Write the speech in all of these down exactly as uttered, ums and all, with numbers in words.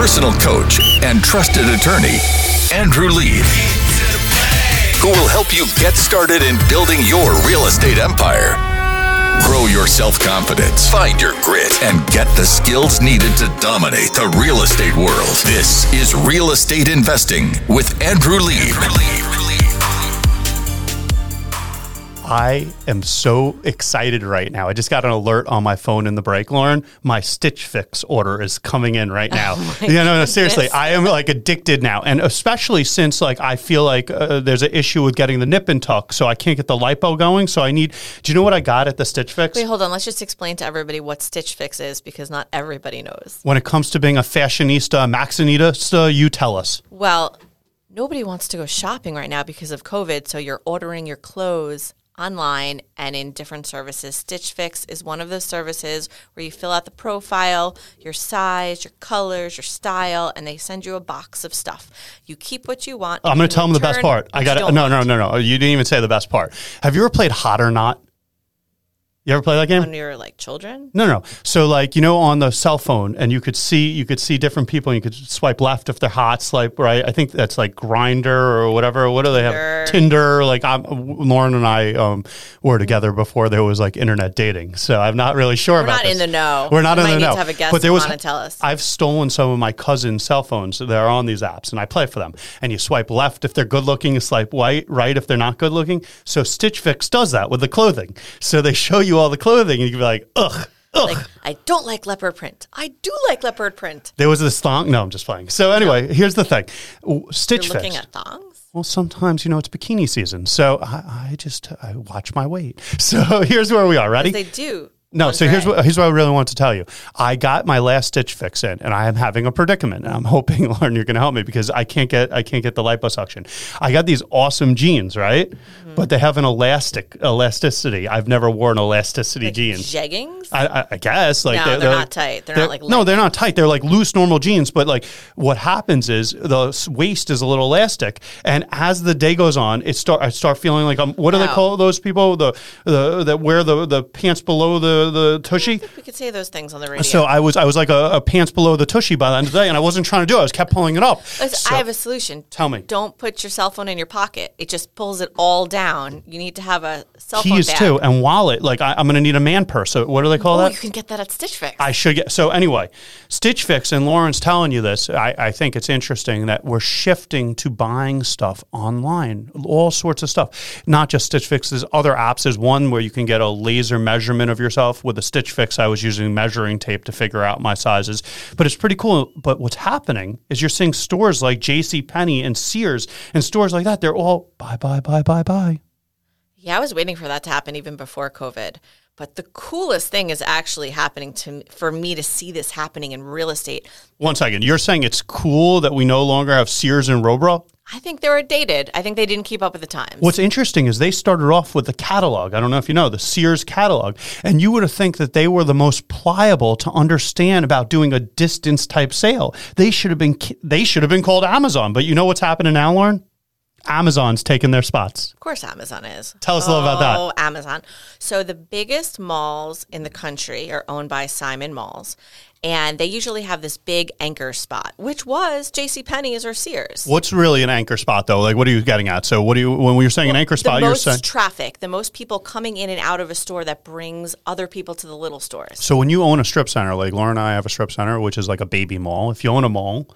personal coach and trusted attorney, Andrew Lieb, who will help you get started in building your real estate empire. Grow your self-confidence, find your grit, and get the skills needed to dominate the real estate world. This is Real Estate Investing with Andrew Lieb. I am so excited right now. I just got an alert on my phone in the break, Lauren. My Stitch Fix order is coming in right now. Oh yeah, no, no, goodness. Seriously. I am like addicted now. And especially since like I feel like uh, there's an issue with getting the nip and tuck, so I can't get the lipo going. So I need, do you know what I got at the Stitch Fix? Wait, hold on. Let's just explain to everybody what Stitch Fix is, because not everybody knows. When it comes to being a fashionista, a maxinista, you tell us. Well, nobody wants to go shopping right now because of COVID. So you're ordering your clothes online and in different services. Stitch Fix is one of those services where you fill out the profile, your size, your colors, your style, and they send you a box of stuff. You keep what you want. I'm going to tell them the best part. I got it. No, no, no, no. You didn't even say the best part. Have you ever played Hot or Not? You ever play that game? When you were like children? No, no. So like, you know, on the cell phone, and you could see you could see different people, and you could swipe left if they're hot, swipe right. I think that's like Grindr or whatever. What do they have? Tinder. Like I'm, Lauren and I um, were together before there was like internet dating. So I'm not really sure we're about this. We're not in the know. We're not we in the know. We might need to have a guest who want to tell us. I've stolen some of my cousin's cell phones that are on these apps, and I play for them. And you swipe left if they're good looking, you swipe right if they're not good looking. So Stitch Fix does that with the clothing. So they show you all the clothing, and you can be like, ugh, ugh. Like, I don't like leopard print. I do like leopard print. There was this thong. No, I'm just playing. So anyway, no. Here's the thing. Stitch You're looking Fix. At thongs? Well, sometimes, you know, it's bikini season. So I, I just I watch my weight. So here's where we are. Ready? They do. No, so here's what, here's what I really want to tell you. I got my last Stitch Fix in, and I am having a predicament. And I'm hoping, Lauren, you're going to help me, because I can't get I can't get the liposuction. I got these awesome jeans, right? Mm-hmm. But they have an elastic elasticity. I've never worn elasticity like jeans. Jeggings? I, I, I guess. Like no, they're, they're, they're not tight. They're, they're not like light. No, they're not tight. They're like loose, normal jeans. But like what happens is the waist is a little elastic, and as the day goes on, it start I start feeling like I'm, what do no. they call those people the the that wear the the pants below the the tushy? I think we could say those things on the radio. So I was I was like a, a pants below the tushy by the end of the day, and I wasn't trying to do it. I just kept pulling it up. So, I have a solution. Tell me. Don't put your cell phone in your pocket. It just pulls it all down. You need to have a cell phone bag. Keys too, and wallet. Like I, I'm going to need a man purse. So what do they call oh, that? You can get that at Stitch Fix. I should get. So anyway, Stitch Fix, and Lauren's telling you this. I, I think it's interesting that we're shifting to buying stuff online, all sorts of stuff. Not just Stitch Fix. There's other apps. There's one where you can get a laser measurement of yourself. With a Stitch Fix, I was using measuring tape to figure out my sizes, but it's pretty cool. But what's happening is you're seeing stores like JCPenney and Sears and stores like that. They're all buy, buy, buy, buy, buy. Yeah, I was waiting for that to happen even before COVID. But the coolest thing is actually happening to for me to see this happening in real estate. One second. You're saying it's cool that we no longer have Sears and Robra? I think they were dated. I think they didn't keep up with the times. What's interesting is they started off with the catalog. I don't know if you know, the Sears catalog. And you would have think that they were the most pliable to understand about doing a distance type sale. They should have been they should have been called Amazon. But you know what's happening now, Lauren? Amazon's taking their spots. Of course Amazon is. Tell us oh, a little about that. Oh, Amazon. So the biggest malls in the country are owned by Simon Malls. And they usually have this big anchor spot, which was JCPenney's or Sears. What's really an anchor spot, though? Like, what are you getting at? So, what do you when we were saying well, an anchor spot? The most you're saying traffic, the most people coming in and out of a store that brings other people to the little stores. So, when you own a strip center, like Lauren and I have a strip center, which is like a baby mall. If you own a mall,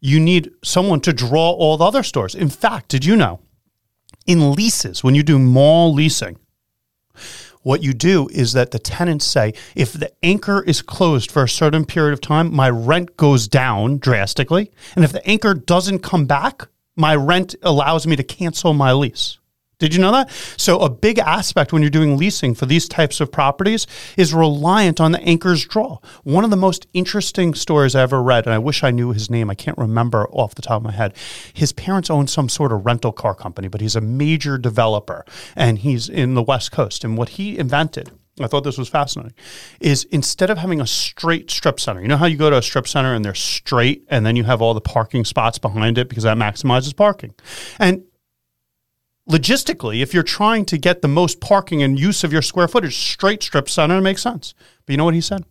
you need someone to draw all the other stores. In fact, did you know, in leases, when you do mall leasing, what you do is that the tenants say, if the anchor is closed for a certain period of time, my rent goes down drastically. And if the anchor doesn't come back, my rent allows me to cancel my lease. Did you know that? So a big aspect when you're doing leasing for these types of properties is reliant on the anchor's draw. One of the most interesting stories I ever read, and I wish I knew his name. I can't remember off the top of my head. His parents own some sort of rental car company, but he's a major developer, and he's in the West Coast. And what he invented, I thought this was fascinating, is instead of having a straight strip center, you know how you go to a strip center and they're straight, and then you have all the parking spots behind it because that maximizes parking. And logistically, if you're trying to get the most parking and use of your square footage, straight strip center makes sense. But you know what he said?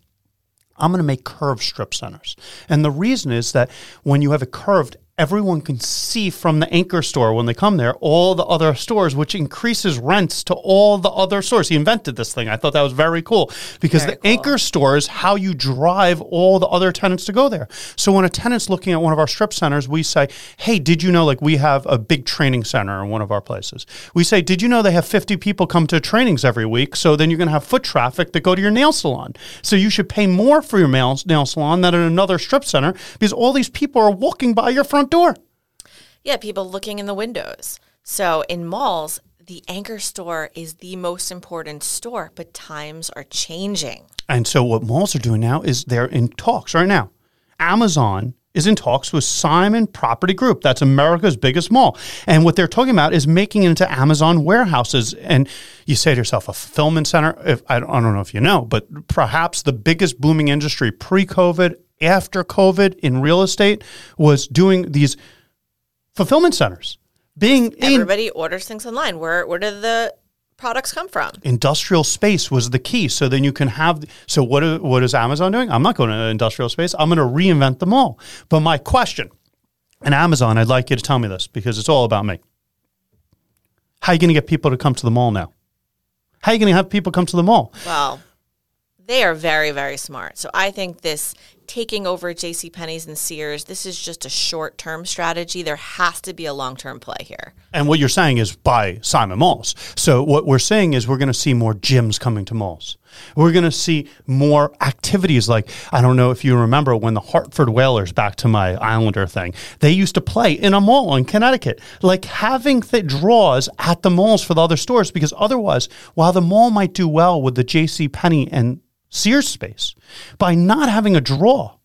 I'm going to make curved strip centers. And the reason is that when you have it curved, everyone can see from the anchor store when they come there, all the other stores, which increases rents to all the other stores. He invented this thing. I thought that was very cool because very the cool. anchor store is how you drive all the other tenants to go there. So when a tenant's looking at one of our strip centers, we say, hey, did you know, like we have a big training center in one of our places. We say, did you know they have fifty people come to trainings every week? So then you're going to have foot traffic that go to your nail salon. So you should pay more for your nail salon than at another strip center because all these people are walking by your front door. Yeah, people looking in the windows. So in malls, the anchor store is the most important store, but times are changing. And so what malls are doing now is they're in talks right now. Amazon is in talks with Simon Property Group. That's America's biggest mall. And what they're talking about is making it into Amazon warehouses. And you say to yourself, a fulfillment center, if I don't, I don't know if you know, but perhaps the biggest booming industry pre-COVID, after COVID in real estate was doing these fulfillment centers. Being in, everybody orders things online. Where where do the products come from? Industrial space was the key. So then you can have, so what, what is Amazon doing? I'm not going to industrial space. I'm going to reinvent them all. But my question, and Amazon, I'd like you to tell me this because it's all about me. How are you going to get people to come to the mall now? How are you going to have people come to the mall? Well, they are very, very smart. So I think this taking over JCPenney's and Sears, this is just a short-term strategy. There has to be a long-term play here. And what you're saying is buy Simon Malls. So what we're saying is we're going to see more gyms coming to malls. We're going to see more activities like, I don't know if you remember when the Hartford Whalers, back to my Islander thing, they used to play in a mall in Connecticut, like having the draws at the malls for the other stores, because otherwise, while the mall might do well with the JCPenney and Sears space, by not having a draw,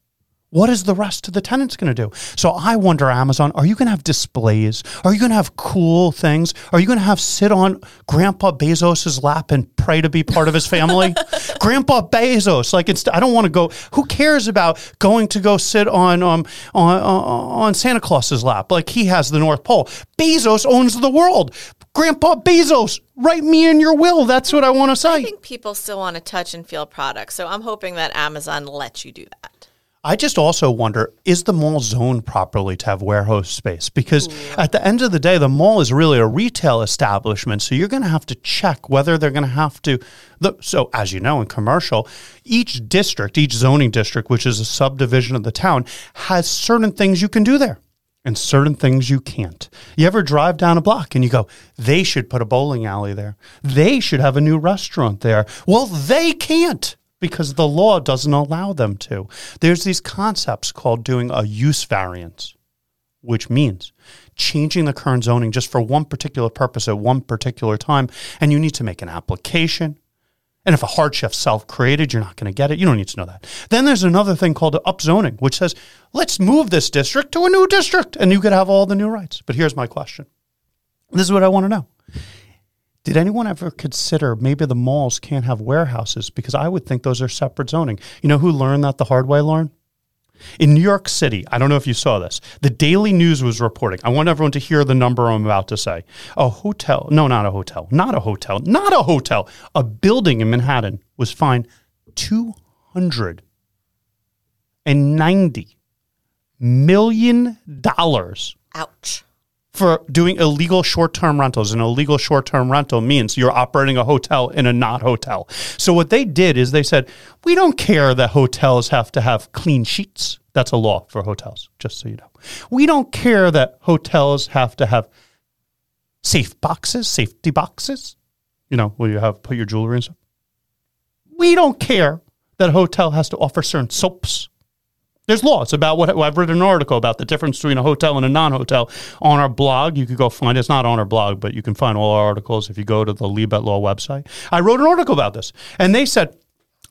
what is the rest of the tenants going to do? So I wonder, Amazon, are you going to have displays? Are you going to have cool things? Are you going to have sit on Grandpa Bezos's lap and pray to be part of his family? Grandpa Bezos, like it's, I don't want to go. Who cares about going to go sit on um on on Santa Claus's lap? Like he has the North Pole. Bezos owns the world. Grandpa Bezos, write me in your will. That's what I want to say. I think people still want to touch and feel products. So I'm hoping that Amazon lets you do that. I just also wonder, is the mall zoned properly to have warehouse space? Because Ooh. At the end of the day, the mall is really a retail establishment. So you're going to have to check whether they're going to have to. The, so as you know, in commercial, each district, each zoning district, which is a subdivision of the town, has certain things you can do there. And certain things you can't. You ever drive down a block and you go, they should put a bowling alley there. They should have a new restaurant there. Well, they can't because the law doesn't allow them to. There's these concepts called doing a use variance, which means changing the current zoning just for one particular purpose at one particular time. And you need to make an application. And if a hardship self-created, you're not going to get it. You don't need to know that. Then there's another thing called upzoning, which says, let's move this district to a new district, and you could have all the new rights. But here's my question. This is what I want to know. Did anyone ever consider maybe the malls can't have warehouses? Because I would think those are separate zoning. You know who learned that the hard way, Lauren? In New York City, I don't know if you saw this, the Daily News was reporting. I want everyone to hear the number I'm about to say. A hotel, no, not a hotel, not a hotel, not a hotel. A building in Manhattan was fined two hundred ninety million dollars. Ouch. For doing illegal short-term rentals. An illegal short-term rental means you're operating a hotel in a not hotel. So what they did is they said, we don't care that hotels have to have clean sheets. That's a law for hotels, just so you know. We don't care that hotels have to have safe boxes, safety boxes, you know, where you have put your jewelry and stuff. We don't care that a hotel has to offer certain soaps. There's laws about what I've written an article about the difference between a hotel and a non-hotel on our blog. You could go find it. It's not on our blog, but you can find all our articles if you go to the Liebet Law website. I wrote an article about this, and they said,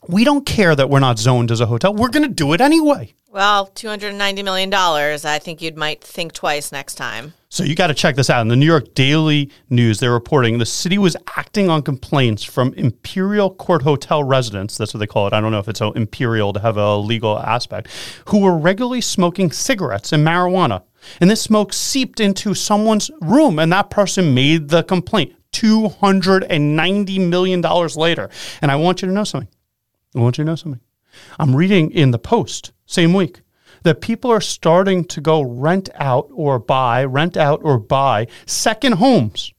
we don't care that we're not zoned as a hotel. We're going to do it anyway. Well, two hundred ninety million dollars, I think you might think twice next time. So you got to check this out. In the New York Daily News, they're reporting the city was acting on complaints from Imperial Court Hotel residents, that's what they call it. I don't know if it's so imperial to have a legal aspect, who were regularly smoking cigarettes and marijuana. And this smoke seeped into someone's room, and that person made the complaint two hundred ninety million dollars later. And I want you to know something. I want you to know something. I'm reading in the Post, same week, that people are starting to go rent out or buy, rent out or buy second homes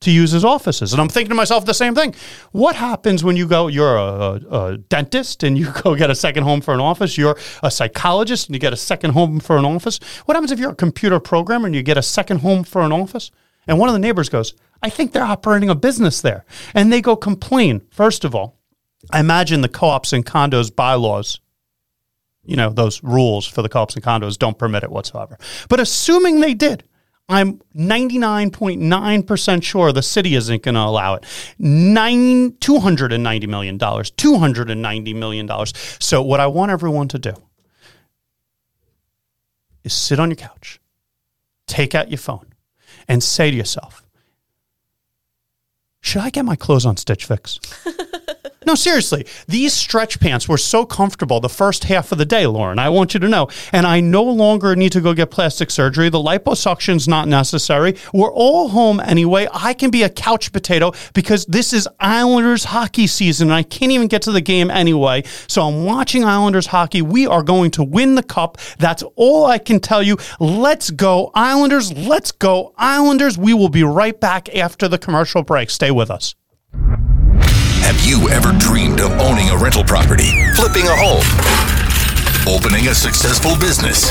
to use as offices. And I'm thinking to myself the same thing. What happens when you go, you're a, a, a dentist and you go get a second home for an office, you're a psychologist and you get a second home for an office? What happens if you're a computer programmer and you get a second home for an office? And one of the neighbors goes, I think they're operating a business there. And they go complain. First of all, I imagine the co-ops and condos bylaws, you know, those rules for the co-ops and condos don't permit it whatsoever. But assuming they did, I'm ninety-nine point nine percent sure the city isn't going to allow it. Nine, two hundred ninety million dollars, two hundred ninety million dollars. So what I want everyone to do is sit on your couch, take out your phone, and say to yourself, should I get my clothes on Stitch Fix? No, seriously, these stretch pants were so comfortable the first half of the day, Lauren, I want you to know. And I no longer need to go get plastic surgery. The liposuction's not necessary. We're all home anyway. I can be a couch potato because this is Islanders hockey season and I can't even get to the game anyway. So I'm watching Islanders hockey. We are going to win the cup. That's all I can tell you. Let's go, Islanders. Let's go, Islanders. We will be right back after the commercial break. Stay with us. Have you ever dreamed of owning a rental property, flipping a home, opening a successful business?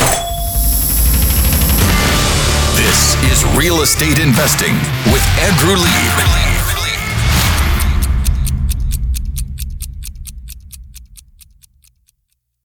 This is Real Estate Investing with Andrew Lieb.